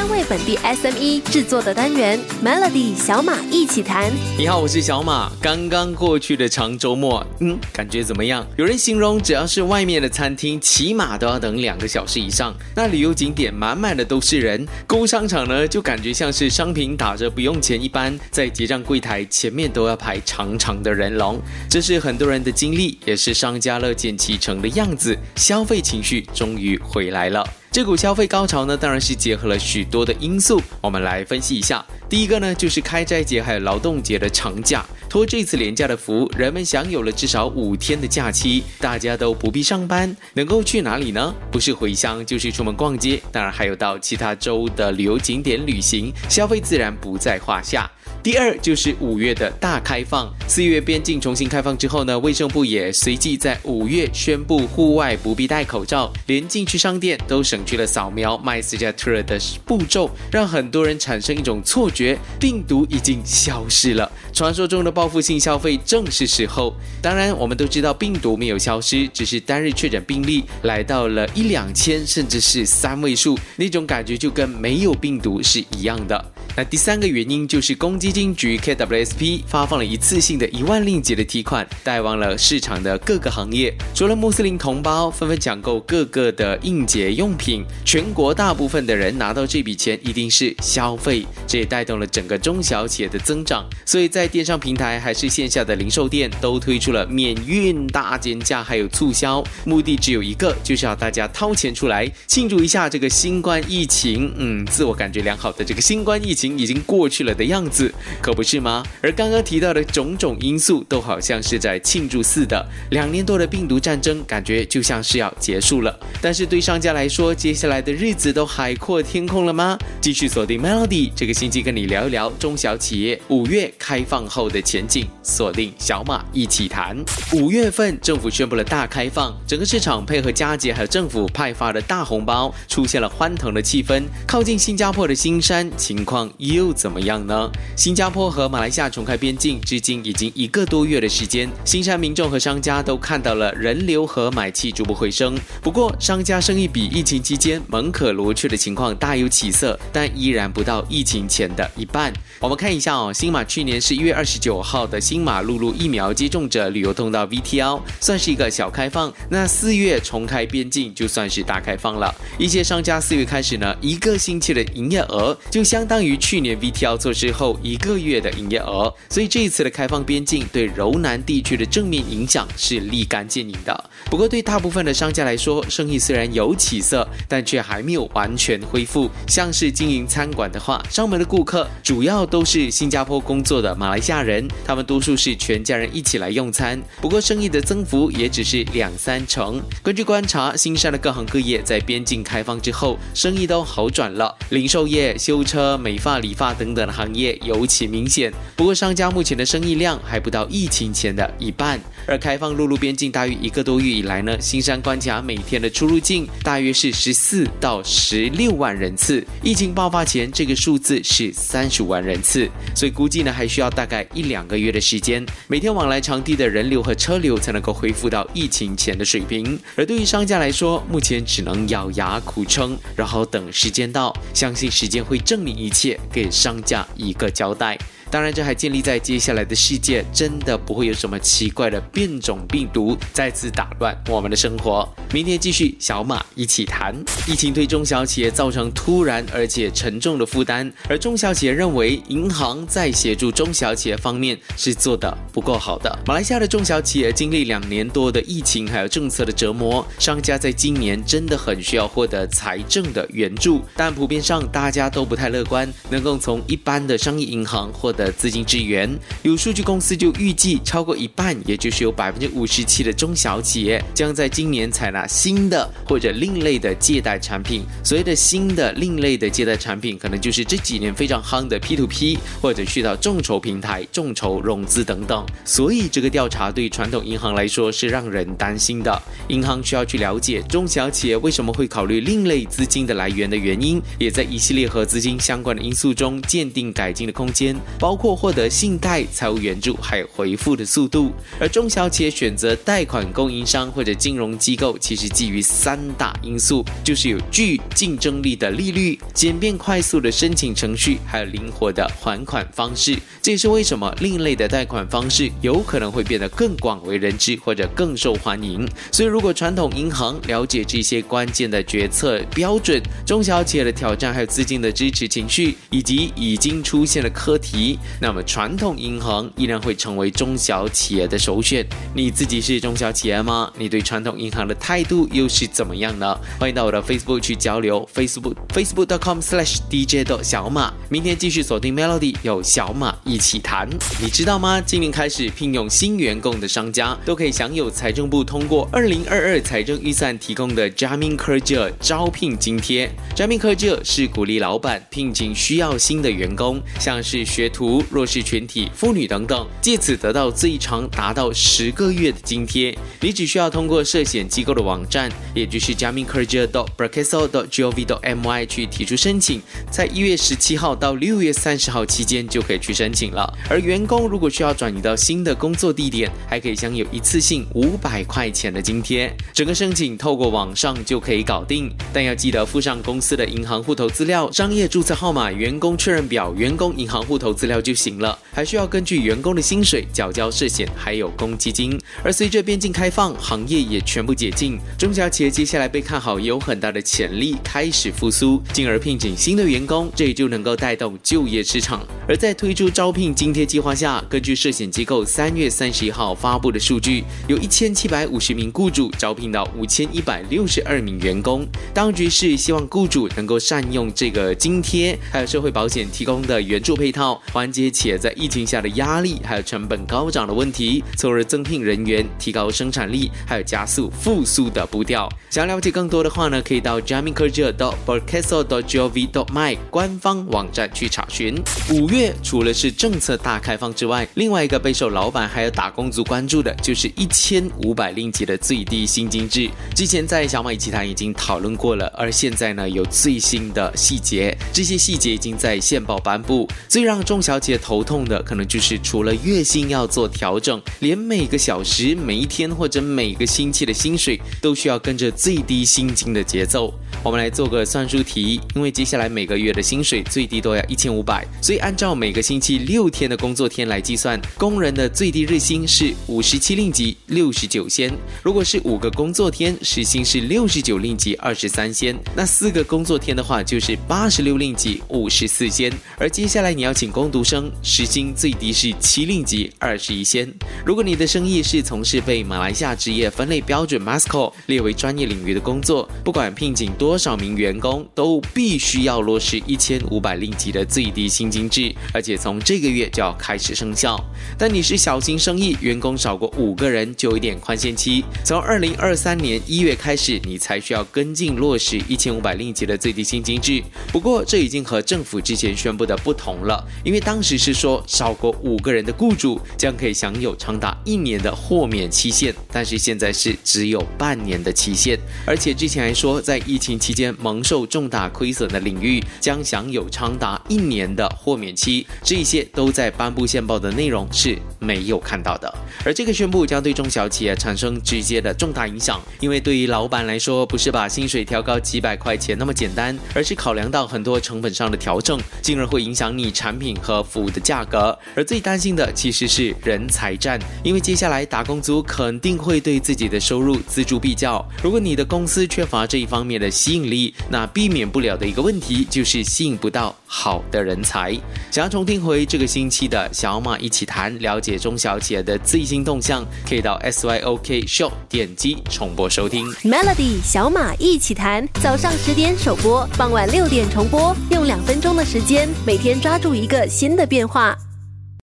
专为本地 SME 制作的单元 Melody 小马一起谈。你好，我是小马。刚刚过去的长周末，感觉怎么样？有人形容只要是外面的餐厅，起码都要等2个小时以上。那旅游景点满满的都是人，购物商场呢就感觉像是商品打着不用钱一般，在结账柜台前面都要排长长的人龙。这是很多人的经历，也是商家乐见其成的样子。消费情绪终于回来了。这股消费高潮呢，当然是结合了许多的因素，我们来分析一下。第一个呢，就是开斋节还有劳动节的长假，托这次连假的福，人们享有了至少5天的假期，大家都不必上班，能够去哪里呢？不是回乡就是出门逛街，当然还有到其他州的旅游景点旅行，消费自然不在话下。第二就是5月的大开放，4月边境重新开放之后呢，卫生部也随即在5月宣布户外不必戴口罩，连进去商店都省去了扫描 MySejahtera 的步骤，让很多人产生一种错觉，病毒已经消失了，传说中的报复性消费正是时候。当然我们都知道病毒没有消失，只是单日确诊病例来到了1、2千甚至是3位数，那种感觉就跟没有病毒是一样的。那第三个原因就是公积金局 KWSP 发放了一次性的1万令吉的提款，带旺了市场的各个行业。除了穆斯林同胞纷纷抢购各个的应节用品，全国大部分的人拿到这笔钱一定是消费，这也带动了整个中小企业的增长。所以在电商平台还是线下的零售店都推出了免运、大减价还有促销，目的只有一个，就是要大家掏钱出来庆祝一下这个新冠疫情。自我感觉良好的这个新冠疫情已经过去了的样子，可不是吗？而刚刚提到的种种因素都好像是在庆祝似的，2年多的病毒战争感觉就像是要结束了。但是对商家来说，接下来的日子都海阔天空了吗？继续锁定 Melody， 这个星期跟你聊一聊中小企业5月开放后的前景。锁定小马一起谈。5月份政府宣布了大开放，整个市场配合佳节还有政府派发的大红包，出现了欢腾的气氛。靠近新加坡的新山情况又怎么样呢？新加坡和马来西亚重开边境，至今已经1个多月的时间，新山民众和商家都看到了人流和买气逐步回升。不过，商家生意比疫情期间门可罗雀的情况大有起色，但依然不到疫情前的一半。我们看一下新马去年11月29号的新马陆路疫苗接种者旅游通道 VTL 算是一个小开放，那4月重开边境就算是大开放了。一些商家4月开始呢，1个星期的营业额就相当于去年 VTL 措施后1个月的营业额，所以这一次的开放边境对柔南地区的正面影响是立竿见影的。不过对大部分的商家来说，生意虽然有起色，但却还没有完全恢复。像是经营餐馆的话，上门的顾客主要都是新加坡工作的马来西亚人，他们多数是全家人一起来用餐，不过生意的增幅也只是2、3成。根据观察，新山的各行各业在边境开放之后生意都好转了，零售业、修车、美发、理发等等的行业尤其明显。不过商家目前的生意量还不到疫情前的一半。而开放陆路边境大约1个多月以来呢，新山关卡每天的出入境大约是14到16万人次，疫情爆发前这个数字是35万人次，所以估计呢还需要大概1、2个月的时间，每天往来场地的人流和车流才能够恢复到疫情前的水平。而对于商家来说，目前只能咬牙苦撑，然后等时间到，相信时间会证明一切，给商家一个交代。当然这还建立在接下来的世界真的不会有什么奇怪的变种病毒再次打乱我们的生活。明天继续小马一起谈。疫情对中小企业造成突然而且沉重的负担，而中小企业认为银行在协助中小企业方面是做的不够好的。马来西亚的中小企业经历2年多的疫情还有政策的折磨，商家在今年真的很需要获得财政的援助，但普遍上大家都不太乐观能够从一般的商业银行获得资金支援。有数据公司就预计超过1半，也就是有57%的中小企业将在今年采纳新的或者另类的借贷产品。所谓的新的另类的借贷产品，可能就是这几年非常夯的 P2P， 或者去到众筹平台、众筹融资等等。所以这个调查对传统银行来说是让人担心的。银行需要去了解中小企业为什么会考虑另类资金的来源的原因，也在一系列和资金相关的因素中鉴定改进的空间，包包括获得信贷、财务援助还有回复的速度。而中小企业选择贷款供应商或者金融机构，其实基于3大因素，就是有具竞争力的利率、简便快速的申请程序，还有灵活的还款方式。这也是为什么另类的贷款方式有可能会变得更广为人知或者更受欢迎。所以如果传统银行了解这些关键的决策标准，中小企业的挑战还有资金的支持情绪以及已经出现的课题，那么传统银行依然会成为中小企业的首选。你自己是中小企业吗？你对传统银行的态度又是怎么样呢？欢迎到我的 Facebook 去交流， facebook.com/dj.小马。 明天继续锁定 Melody 有小马一起谈。你知道吗？今年开始聘用新员工的商家都可以享有财政部通过2022财政预算提供的 jaminkerja 招聘津贴。 jaminkerja 是鼓励老板聘请需要新的员工，像是学徒、弱势群体、妇女等等，借此得到最长达到10个月的津贴。你只需要通过涉险机构的网站，也就是 jaminkerja.perkeso.gov.my 去提出申请，在1月17号到6月30号期间就可以去申请了。而员工如果需要转移到新的工作地点，还可以享有一次性500块钱的津贴。整个申请透过网上就可以搞定，但要记得附上公司的银行户头资料、商业注册号码、员工确认表、员工银行户头资料就行了。还需要根据员工的薪水缴交社险还有公积金。而随着边境开放，行业也全部解禁，中小企业接下来被看好有很大的潜力开始复苏，进而聘请新的员工，这也就能够带动就业市场。而在推出招聘津贴计划下，根据社险机构3月31号发布的数据，有1750名雇主招聘到5162名员工。当局是希望雇主能够善用这个津贴还有社会保险提供的援助配套，缓解企业在疫情下的压力还有成本高涨的问题，从而增聘人员，提高生产力还有加速复苏的步调。想了解更多的话呢，可以到 jaminkerja.perkeso.gov.my 官方网站去查询。5月除了是政策大开放之外，另外一个备受老板还有打工族关注的就是1500令吉的最低薪金制。之前在小马一起谈已经讨论过了，而现在呢有最新的细节，这些细节已经在线报颁布。最让中小企业头痛的可能就是除了月薪要做调整，连每个小时、每一天或者每个星期的薪水都需要跟着最低薪金的节奏。我们来做个算术题，因为接下来每个月的薪水最低都要1500，所以按照每个星期6天的工作天来计算，工人的最低日薪是57令吉69仙。如果是5个工作天，时薪是69令吉23仙，那4个工作天的话就是86令吉54仙。而接下来你要请工读生，时薪最低是7令吉21仙。如果你的生意是从事被马来西亚职业分类标准 MASCO 列为专业领域的工作，不管聘请多少名员工都必须要落实1500令吉的最低薪金制，而且从这个月就要开始生效。但你是小型生意，员工少过5个人就有一点宽限期，从2023年1月开始你才需要跟进落实1500令吉的最低薪金制。不过这已经和政府之前宣布的不同了，因为当时是说少过5个人的雇主将可以享有长达1年的豁免期限，但是现在是只有半年的期限。而且之前还说在疫情期间蒙受重大亏损的领域将享有长达1年的豁免期，这一些都在颁布线报的内容是没有看到的。而这个宣布将对中小企业产生直接的重大影响，因为对于老板来说，不是把薪水调高几百块钱那么简单，而是考量到很多成本上的调整，进而会影响你产品和服务的价格。而最担心的其实是人才战，因为接下来打工族肯定会对自己的收入锱铢必较。如果你的公司缺乏这一方面的吸引力，那避免不了的一个问题就是吸引不到好的人才。想要重听回这个星期的小马一起谈，了解中小企业的最新动向，可以到 SYOK Show 点击重播收听。 Melody 小马一起谈，早上10点首播，傍晚6点重播，用2分钟的时间每天抓住一个新的变化。